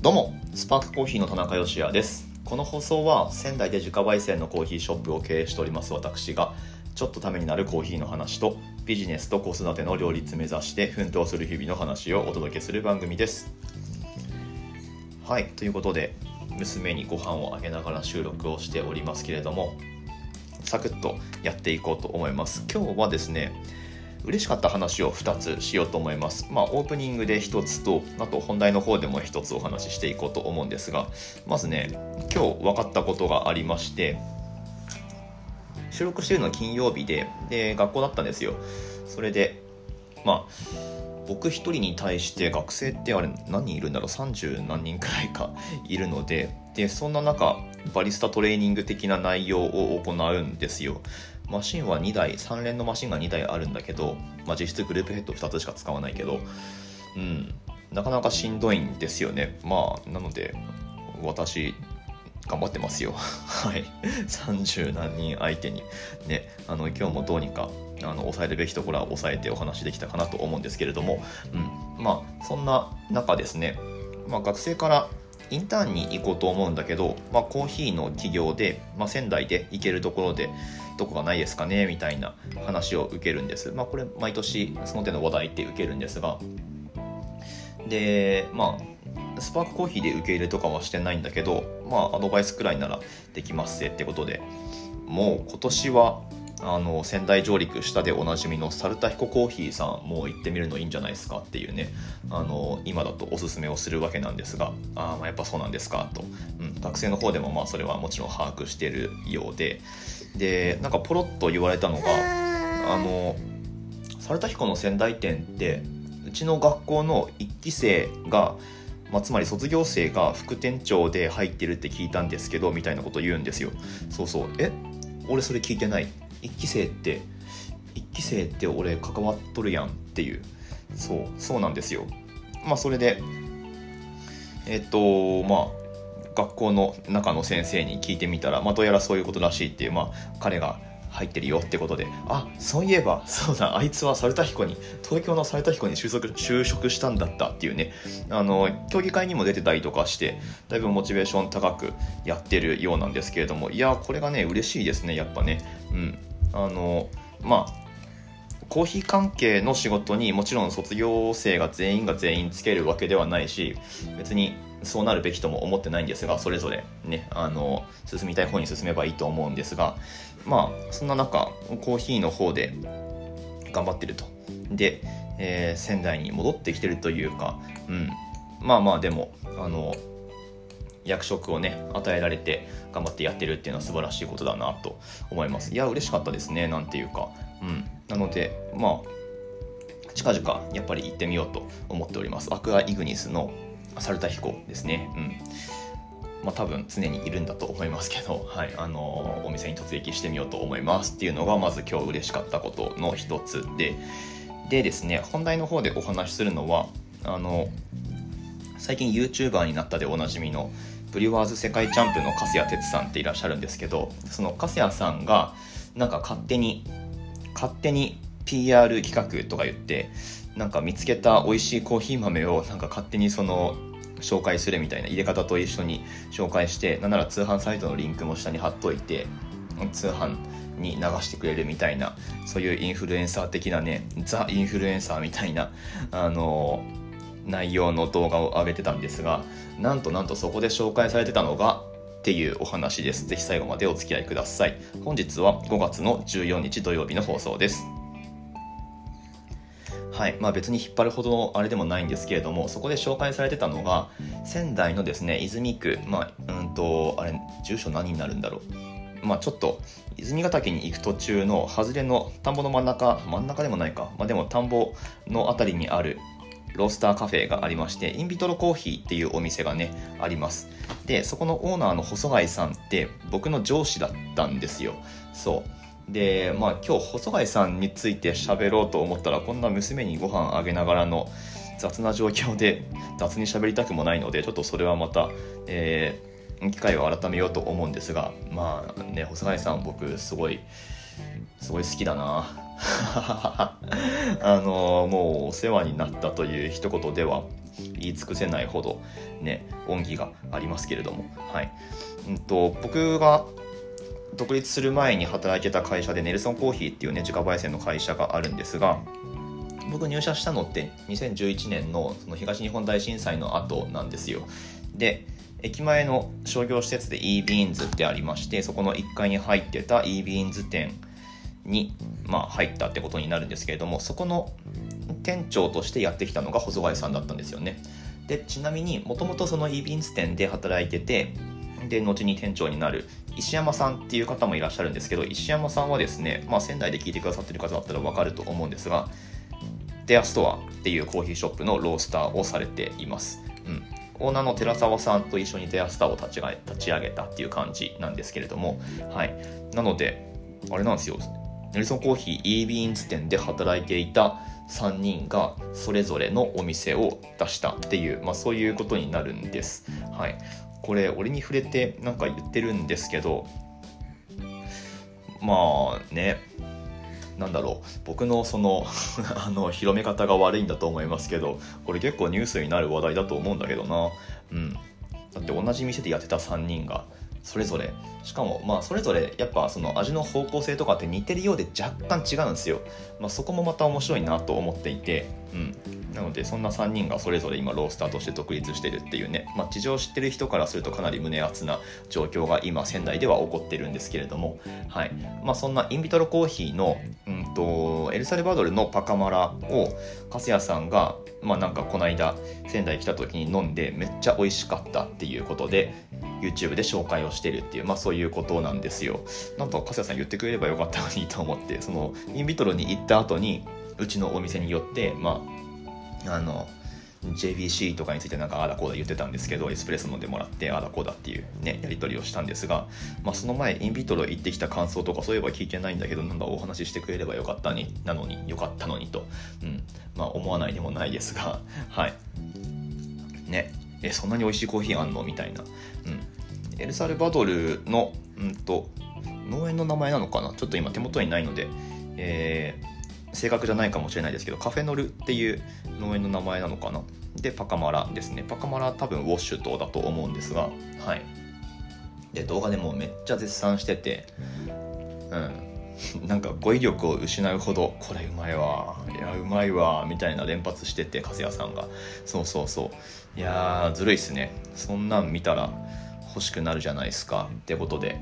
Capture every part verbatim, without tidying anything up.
どうも、スパークコーヒーの田中芳也です。この放送は仙台で自家焙煎のコーヒーショップを経営しております私が、ちょっとためになるコーヒーの話とビジネスと子育ての両立目指して奮闘する日々の話をお届けする番組です。はい、ということで娘にご飯をあげながら収録をしておりますけれども、サクッとやっていこうと思います。今日はですね、嬉しかった話をふたつしようと思います。まあオープニングでひとつと、あと本題の方でもひとつお話ししていこうと思うんですが、まずね、今日分かったことがありまして、収録してるのは金曜日で、で学校だったんですよ。それでまあ僕一人に対して学生ってあれ何人いるんだろう、さんじゅうなんにんくらいかいるので、でそんな中バリスタトレーニング的な内容を行うんですよ。マシンはにだい、さん連のマシンがにだいあるんだけど、まあ、実質グループヘッドふたつしか使わないけど、うん、なかなかしんどいんですよね。まあなので私頑張ってますよはい、さんじゅうなんにん相手にね、あの今日もどうにかあの抑えるべきところは抑えてお話できたかなと思うんですけれども、うん、まあそんな中ですね、まあ、学生からインターンに行こうと思うんだけど、まあ、コーヒーの企業で、まあ、仙台で行けるところでどこがないですかねみたいな話を受けるんです。まあこれ毎年その手の話題って受けるんですが、でまあスパークコーヒーで受け入れとかはしてないんだけど、まあアドバイスくらいならできますってことで、もう今年はあの仙台上陸下でおなじみのサルタヒココーヒーさん、もう行ってみるのいいんじゃないですかっていうね、あの今だとおすすめをするわけなんですが、あまあやっぱそうなんですかと、うん、学生の方でもまあそれはもちろん把握しているようで、でなんかポロッと言われたのが、あのサルタヒコの仙台店ってうちの学校のいっきせいが、まあ、つまり卒業生が副店長で入ってるって聞いたんですけどみたいなこと言うんですよ。そうそう、え俺それ聞いてない、いっき生っていっき生って俺関わっとるやんっていう、そうそうなんですよ。まあそれでえっとまあ学校の中の先生に聞いてみたら、まあどうやらそういうことらしいっていう、まあ彼が入ってるよってことで、あそういえばそうだ、あいつはサルタヒコに東京のサルタヒコに就職就職したんだったっていうね、あの競技会にも出てたりとかしてだいぶモチベーション高くやってるようなんですけれども、いやこれがね嬉しいですね、やっぱね、うん、あのまあコーヒー関係の仕事にもちろん卒業生が全員が全員つけるわけではないし、別にそうなるべきとも思ってないんですが、それぞれねあの進みたい方に進めばいいと思うんですが、まあそんな中コーヒーの方で頑張ってると、で、えー、仙台に戻ってきてるというか、うん、まあまあでもあの役職をね与えられて頑張ってやってるっていうのは素晴らしいことだなと思います。いや嬉しかったですね、なんていうか、うん、なのでまあ近々やっぱり行ってみようと思っております。アクアイグニスのサルタヒコですね、うん、まあ多分常にいるんだと思いますけど、はい、あのー、お店に突撃してみようと思いますっていうのがまず今日嬉しかったことの一つで、でですね、本題の方でお話しするのは、あの最近 YouTuber になったでおなじみのブリュワーズ世界チャンプの粕谷哲さんっていらっしゃるんですけど、その粕谷さんがなんか勝手に勝手に ピーアール 企画とか言って、なんか見つけた美味しいコーヒー豆をなんか勝手にその紹介するみたいな、入れ方と一緒に紹介して、なんなら通販サイトのリンクも下に貼っといて通販に流してくれるみたいな、そういうインフルエンサー的なね、ザ・インフルエンサーみたいなあの内容の動画を上げてたんですが、なんとなんとそこで紹介されてたのがっていうお話です。ぜひ最後までお付き合いください。本日はごがつのじゅうよっか土曜日の放送です。はい、まあ別に引っ張るほどのあれでもないんですけれども、そこで紹介されてたのが仙台のですね泉区、まあうんとあれ住所何になるんだろう、まあちょっと泉ヶ岳に行く途中の外れの田んぼの真ん中真ん中でもないか、まあでも田んぼのあたりにあるロースターカフェがありまして、インビトロコーヒーっていうお店がねあります。でそこのオーナーの細貝さんって僕の上司だったんですよ。そうでまあ今日細貝さんについて喋ろうと思ったら、こんな娘にご飯あげながらの雑な状況で雑に喋りたくもないので、ちょっとそれはまた、えー、機会を改めようと思うんですが、まあね細貝さん僕すごいすごい好きだなあのもうお世話になったという一言では言い尽くせないほどね恩義がありますけれども、はい、うんと僕が独立する前に働いてた会社でネルソンコーヒーっていうね自家焙煎の会社があるんですが、僕入社したのってにせんじゅういちねん の, その東日本大震災の後なんですよ。で駅前の商業施設で e ビーンズってありまして、そこのいっかいに入ってた e ビーンズ店に、まあ、入ったってことになるんですけれども、そこの店長としてやってきたのが細貝さんだったんですよね。でちなみにもともとその e ビーンズ店で働いてて、で後に店長になる石山さんっていう方もいらっしゃるんですけど、石山さんはですね、まあ、仙台で聞いてくださってる方だったら分かると思うんですが、デアストアっていうコーヒーショップのロースターをされています、うん、オーナーの寺澤さんと一緒にデアスターを立ち上げ、立ち上げたっていう感じなんですけれども、はい、なのであれなんですよ、ネルソンコーヒー e ビーンズ店で働いていたさんにんがそれぞれのお店を出したっていう、まあ、そういうことになるんです、はい、これ俺に触れてなんか言ってるんですけど、まあねなんだろう、僕のそのあの広め方が悪いんだと思いますけど、これ結構ニュースになる話題だと思うんだけどな、うん、だって同じ店でやってたさんにんがそれぞれ、しかもまあそれぞれやっぱその味の方向性とかって似てるようで若干違うんですよ、まあ、そこもまた面白いなと思っていて、うん、なのでそんなさんにんがそれぞれ今ロースターとして独立してるっていうね、まあ、事情を知ってる人からするとかなり胸熱な状況が今仙台では起こってるんですけれども、はい、まあ、そんなインビトロコーヒーの、うんとエルサルバドルのパカマラを粕谷さんがまあなんかこの間仙台来た時に飲んでめっちゃ美味しかったっていうことで YouTube で紹介をしてるっていう、まあそういうことなんですよ。なんと粕谷さん言ってくれればよかったのにと思って、そのインビトロに行った後にうちのお店に寄ってまああの ジェービーシー とかについてなんかあだこうだ言ってたんですけど、エスプレッソ飲んでもらってあだこうだっていうねやり取りをしたんですが、まあその前インビトロ行ってきた感想とかそういえば聞いてないんだけど、なんかお話ししてくれればよかったになのによかったのにと、うん、まあ思わないでもないですが、はいねえそんなに美味しいコーヒーあんのみたいな、うん、エルサルバドルのうんと農園の名前なのかな、ちょっと今手元にないので、えー正確じゃないかもしれないですけど、カフェノルっていう農園の名前なのかな。でパカマラですね、パカマラ多分ウォッシュ島だと思うんですが、はいで動画でもめっちゃ絶賛してて、うんなんか語彙力を失うほどこれうまいわいやうまいわみたいな連発してて、粕谷さんがそうそうそういやずるいっすね、そんなん見たら欲しくなるじゃないですかってことで、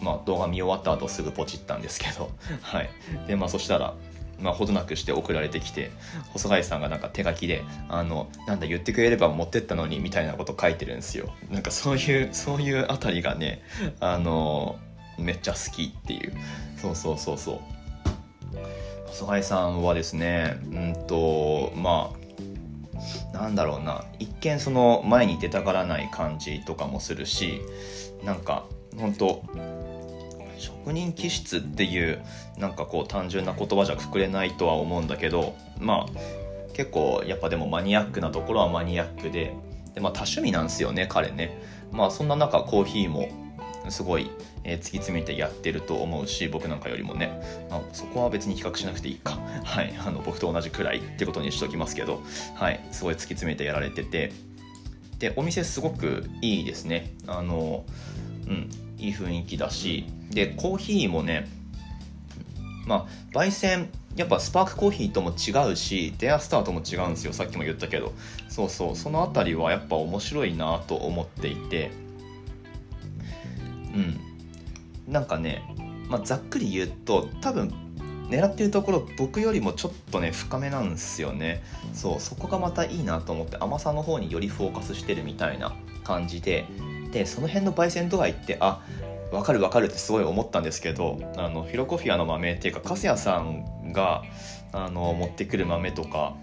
まあ、動画見終わった後すぐポチったんですけどはいでまあそしたらまあほどなくして送られてきて、細貝さんがなんか手書きであのなんだ言ってくれれば持ってったのにみたいなこと書いてるんですよ。なんかそういうそういうあたりがねあのめっちゃ好きっていう、そうそうそうそう細貝さんはですね、うんとまあなんだろうな、一見その前に出たがらない感じとかもするし、なんかほんと職人気質っていうなんかこう単純な言葉じゃくくれないとは思うんだけど、まあ結構やっぱでもマニアックなところはマニアックで、でまあ多趣味なんですよね彼ね。まあそんな中コーヒーもすごい突き詰めてやってると思うし、僕なんかよりもね、まあ、そこは別に比較しなくていいか、はいあの僕と同じくらいってことにしときますけど、はいすごい突き詰めてやられてて、でお店すごくいいですね、あのうんいい雰囲気だし、でコーヒーもねまあ焙煎やっぱスパークコーヒーとも違うし、デアスターとも違うんですよ、さっきも言ったけど、そうそうそのあたりはやっぱ面白いなと思っていて、うんなんかね、まあ、ざっくり言うと多分狙ってるところ僕よりもちょっとね深めなんですよね。そうそこがまたいいなと思って、甘さの方によりフォーカスしてるみたいな感じで、でその辺の焙煎度合いってあ分かる分かるってすごい思ったんですけど、あのフィロコフィアの豆っていうか粕谷さんがあの持ってくる豆とか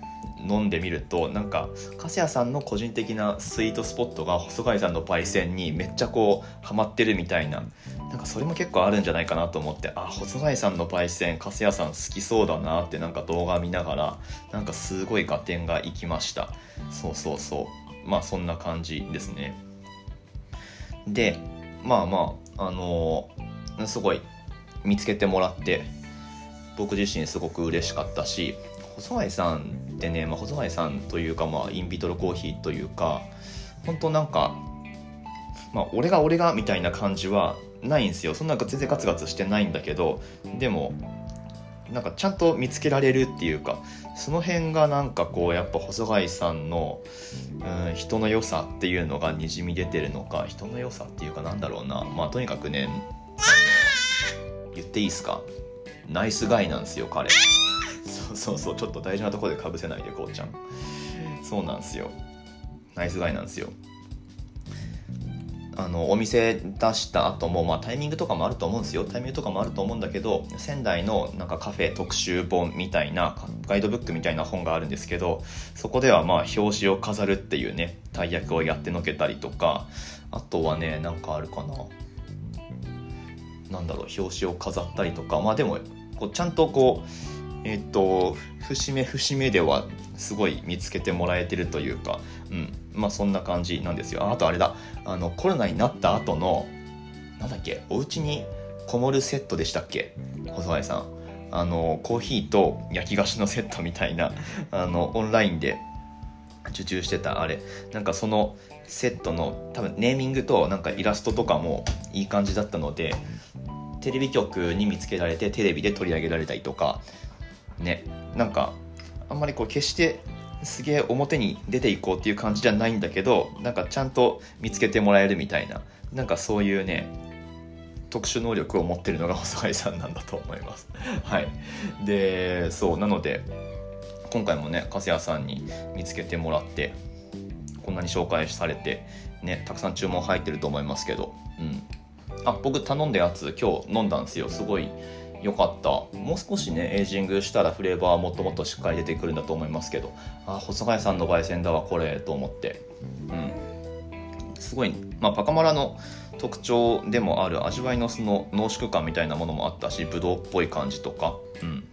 飲んでみると、なんか粕谷さんの個人的なスイートスポットが細貝さんの焙煎にめっちゃこうハマってるみたいな、なんかそれも結構あるんじゃないかなと思って、あ細貝さんの焙煎粕谷さん好きそうだなってなんか動画見ながらなんかすごい合点がいきました。そうそうそうまあそんな感じですね。でまあまああのー、すごい見つけてもらって僕自身すごく嬉しかったし、細貝さんってね、まあ、細貝さんというか、まあ、インビトロコーヒーというか本当なんか、まあ、俺が俺がみたいな感じはないんですよ。そんな全然ガツガツしてないんだけど、でもなんかちゃんと見つけられるっていうか、その辺がなんかこうやっぱ細貝さんの、うん、人の良さっていうのがにじみ出てるのか、人の良さっていうかなんだろうな、まあとにかくね、言っていいですか、ナイスガイなんですよ彼。そうそうそう、ちょっと大事なところでかぶせないでこうちゃん。そうなんですよ、ナイスガイなんですよ。あのお店出した後も、まあ、タイミングとかもあると思うんですよタイミングとかもあると思うんだけど、仙台のなんかカフェ特集本みたいなガイドブックみたいな本があるんですけど、そこではまあ表紙を飾るっていうね大役をやってのけたりとか、あとはねなんかあるかな、なんだろう、表紙を飾ったりとか、まあでもこうちゃんとこうえっと節目節目ではすごい見つけてもらえてるというか、うん、まあそんな感じなんですよ。 あ, あとあれだあのコロナになった後のなんだっけ、お家にこもるセットでしたっけ、細貝さん、あのコーヒーと焼き菓子のセットみたいなあのオンラインで受注してたあれ、なんかそのセットの多分ネーミングとなんかイラストとかもいい感じだったので、テレビ局に見つけられてテレビで取り上げられたりとかね、なんかあんまりこう決してすげえ表に出ていこうっていう感じじゃないんだけど、なんかちゃんと見つけてもらえるみたいな、なんかそういうね特殊能力を持ってるのが細貝さんなんだと思いますはい、でそうなので今回もね粕谷さんに見つけてもらってこんなに紹介されてね、たくさん注文入ってると思いますけど、うん、あ僕頼んだやつ今日飲んだんですよ。すごいよかった。もう少しねエイジングしたらフレーバーはもっともっとしっかり出てくるんだと思いますけど、あ細貝さんの焙煎だわこれと思って、うん、すごい、まあ、パカマラの特徴でもある味わいのその濃縮感みたいなものもあったし、ブドウっぽい感じとか、うん、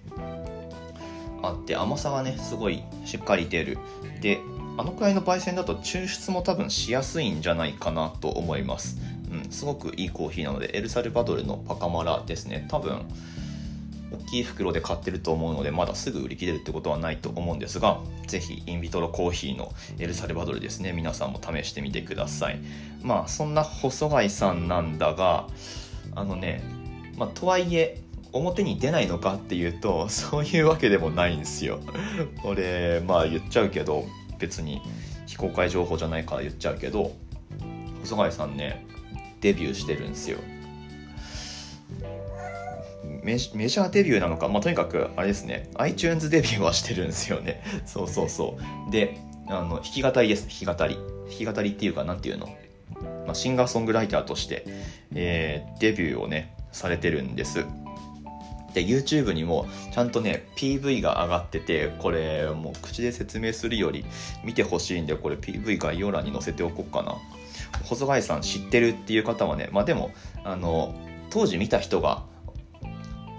あって甘さがねすごいしっかり出る。であのくらいの焙煎だと抽出も多分しやすいんじゃないかなと思います。うん、すごくいいコーヒーなので、エルサルバドルのパカマラですね。多分大きい袋で買ってると思うので、まだすぐ売り切れるってことはないと思うんですが、ぜひインビトロコーヒーのエルサルバドルですね、皆さんも試してみてください。まあそんな細貝さんなんだが、あのね、まあ、とはいえ表に出ないのかっていうとそういうわけでもないんですよ俺まあ言っちゃうけど、別に非公開情報じゃないから言っちゃうけど、細貝さんねデビューしてるんですよ。メジャーデビューなのか、まあ、とにかくあれですね、 iTunes デビューはしてるんですよねそうそうそうで、あの弾き語りです。弾き語り弾き語りっていうかなんていうの、まあ、シンガーソングライターとして、えー、デビューをねされてるんです。で YouTube にもちゃんとね ピーブイ が上がってて、これもう口で説明するより見てほしいんで、これ ピーブイ 概要欄に載せておこうかな。細貝さん知ってるっていう方はね、まあでもあの当時見た人が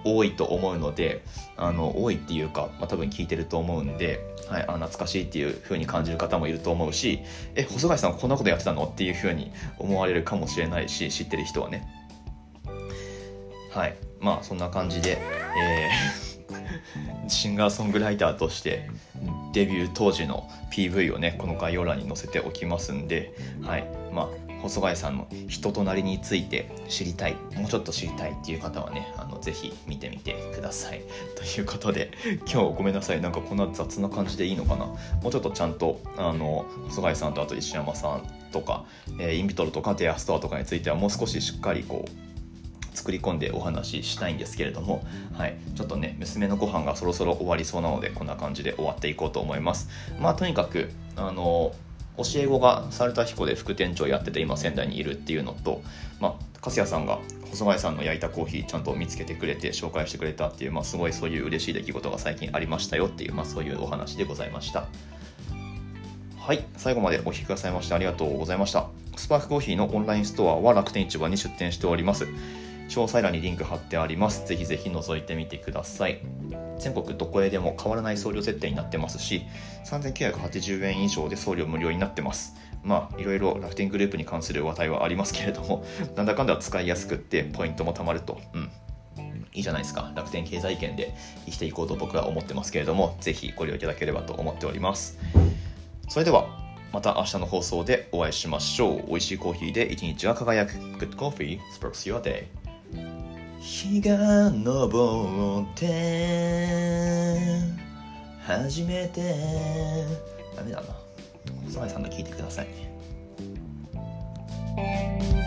多いと思うので、あの多いっていうか、まあ、多分聞いてると思うんで、はい、あ懐かしいっていう風に感じる方もいると思うし、え細貝さんこんなことやってたのっていう風に思われるかもしれないし、知ってる人はね、はい、まあそんな感じで、えー、シンガーソングライターとしてデビュー当時の ピーブイ をねこの概要欄に載せておきますんで、はい、まあ細貝さんの人となりについて知りたい、もうちょっと知りたいっていう方はね、あのぜひ見てみてくださいということで、今日ごめんなさい、なんかこんな雑な感じでいいのかな、もうちょっとちゃんとあの細貝さんとあと石山さんとか、えー、インビトロとかデアストアとかについてはもう少ししっかりこう作り込んでお話ししたいんですけれども、はい、ちょっとね娘のご飯がそろそろ終わりそうなので、こんな感じで終わっていこうと思います。まあとにかくあの教え子が猿田彦で副店長やってて今仙台にいるっていうのと、まあ粕谷さんが細貝さんの焼いたコーヒーちゃんと見つけてくれて紹介してくれたっていう、まあすごいそういう嬉しい出来事が最近ありましたよっていう、まあそういうお話でございました。はい、最後までお聴きくださいましてありがとうございました。スパークコーヒーのオンラインストアは楽天市場に出店しております。詳細欄にリンク貼ってあります。ぜひぜひ覗いてみてください。全国どこへでも変わらない送料設定になってますし、さんぜんきゅうひゃくはちじゅうえん以上で送料無料になってます。まあいろいろ楽天グループに関する話題はありますけれども、なんだかんだ使いやすくってポイントもたまると、うん、いいじゃないですか。楽天経済圏で生きていこうと僕は思ってますけれども、ぜひご利用いただければと思っております。それではまた明日の放送でお会いしましょう。美味しいコーヒーで一日は輝く。 Good coffee sparks your day。 日が昇って初めてダメだな。細貝さんの聞いてくださいね。